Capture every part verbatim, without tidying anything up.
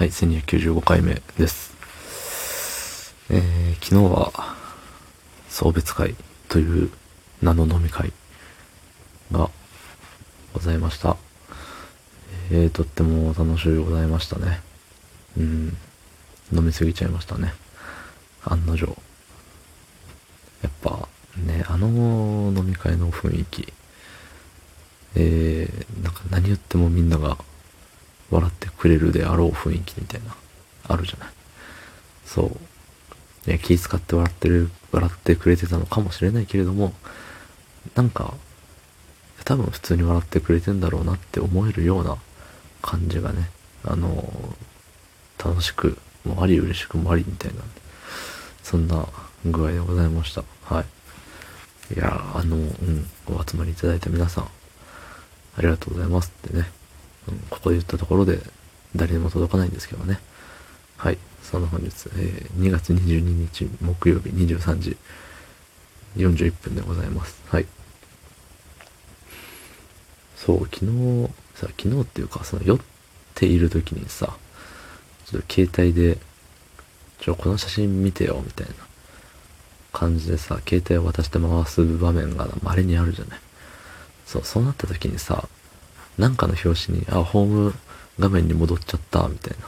はい、せんにひゃくきゅうじゅうごかいめです。えー、昨日は送別会という名の飲み会がございました。えー、とっても楽しゅうございましたね。うん、飲みすぎちゃいましたね。案の定。やっぱね、あの飲み会の雰囲気、えー、なんか何言ってもみんなが笑ってくれるであろう雰囲気みたいなあるじゃない。そういや気遣って笑ってる笑ってくれてたのかもしれないけれども、なんか多分普通に笑ってくれてんだろうなって思えるような感じがね、あの楽しくもあり嬉しくもありみたいな、そんな具合でございました。はい。いやあのうんお集まりいただいた皆さんありがとうございますってね。ここで言ったところで誰にも届かないんですけどね。はい、その本日、えー、にがつにじゅうににち木曜日にじゅうさんじよんじゅういっぷんでございます。はい。そう昨日さ昨日っていうかその酔っている時にさ、ちょっと携帯でちょこの写真見てよみたいな感じでさ携帯を渡して回す場面が稀にあるじゃない。そうそうなった時にさ。なんかの表紙に、あ、ホーム画面に戻っちゃった、みたいな。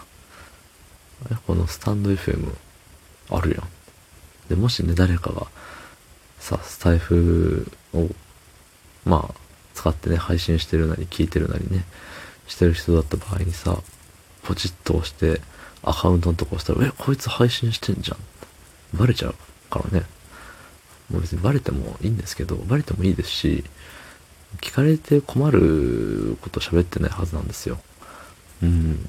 あれこのスタンド エフエム あるやん。で、もしね、誰かが、さ、スタイフを、まあ、使ってね、配信してるなり、聞いてるなりね、してる人だった場合にさ、ポチッと押して、アカウントのとこ押したら、え、こいつ配信してんじゃん。バレちゃうからね。もう別にバレてもいいんですけど、バレてもいいですし、聞かれて困ること喋ってないはずなんですよ。うん。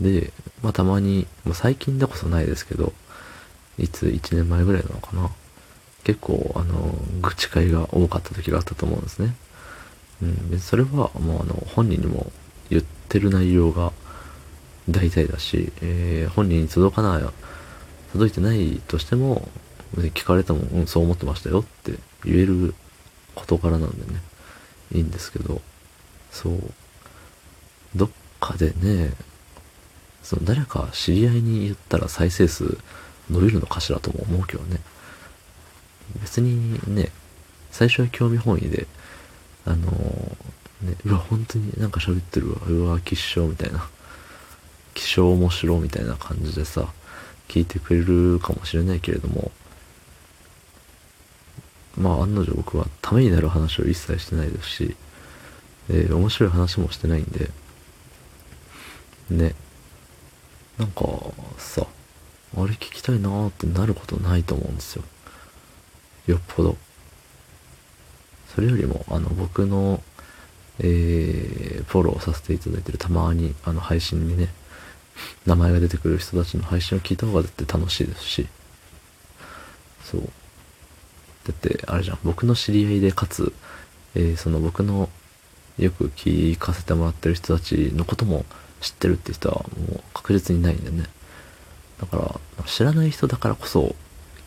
で、まあたまに、もう最近だこそないですけど、いついちねんまえぐらいなのかな。結構、あの、愚痴会が多かった時があったと思うんですね。うん。で、それはもうあの、本人にも言ってる内容が大体だし、えー、本人に届かない、届いてないとしても、聞かれても、うん、そう思ってましたよって言える事柄なんでねいいんですけど、そうどっかでねその誰か知り合いに言ったら再生数伸びるのかしらとも思うけどね。別にね最初は興味本位であのー、ねうわ本当になんか喋ってるわうわ気象みたいな気象面白みたいな感じでさ聞いてくれるかもしれないけれども。まあ案の定僕はためになる話を一切してないですし、えー、面白い話もしてないんでね、なんかさあれ聞きたいなーってなることないと思うんですよ、よっぽど。それよりもあの僕の、えー、フォローさせていただいてるたまにあの配信にね名前が出てくる人たちの配信を聞いた方がだって楽しいですし、そうだってあれじゃん僕の知り合いでかつ、えー、その僕のよく聞かせてもらってる人たちのことも知ってるって人はもう確実にないんでね。だから知らない人だからこそ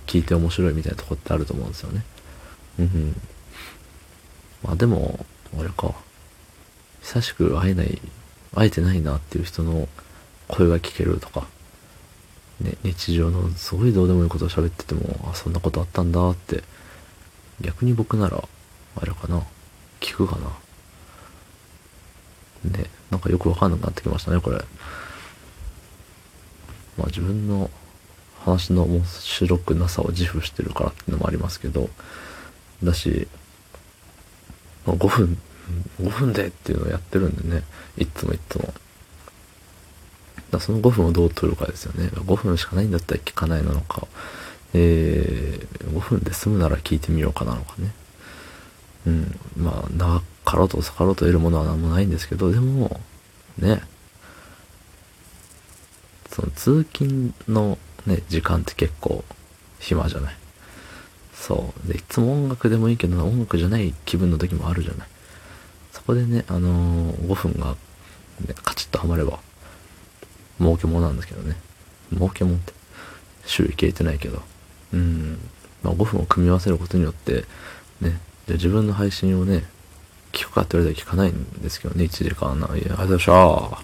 聞いて面白いみたいなとこってあると思うんですよね。うん、うん、まあでもあれか久しく会えない会えてないなっていう人の声が聞けるとかね、日常のすごいどうでもいいことを喋っててもあそんなことあったんだって逆に僕ならあれかな聞くかなね、なんかよくわかんなくなってきましたねこれ。まあ自分の話の面白くなさを自負してるからってのもありますけどだし、まあ、ごふんでっていうのをやってるんでねいつもいつもだそのごふんをどう取るかですよね。ごふんしかないんだったら聞かないなのか、えー、ごふんで済むなら聞いてみようかなのかね。うん、まあ長かろうと遅かろうと得るものは何もないんですけど、でもね、その通勤のね時間って結構暇じゃない。そうでいつも音楽でもいいけど音楽じゃない気分の時もあるじゃない。そこでねあのー、ごふんが、ね、カチッとはまれば。儲けもんなんですけどね。儲けもんって収益得てないけど、うん、まあごふんを組み合わせることによってね、じゃ自分の配信をね聞くかって言われたら聞かないんですけどね、いちじかんないやありがとうございました。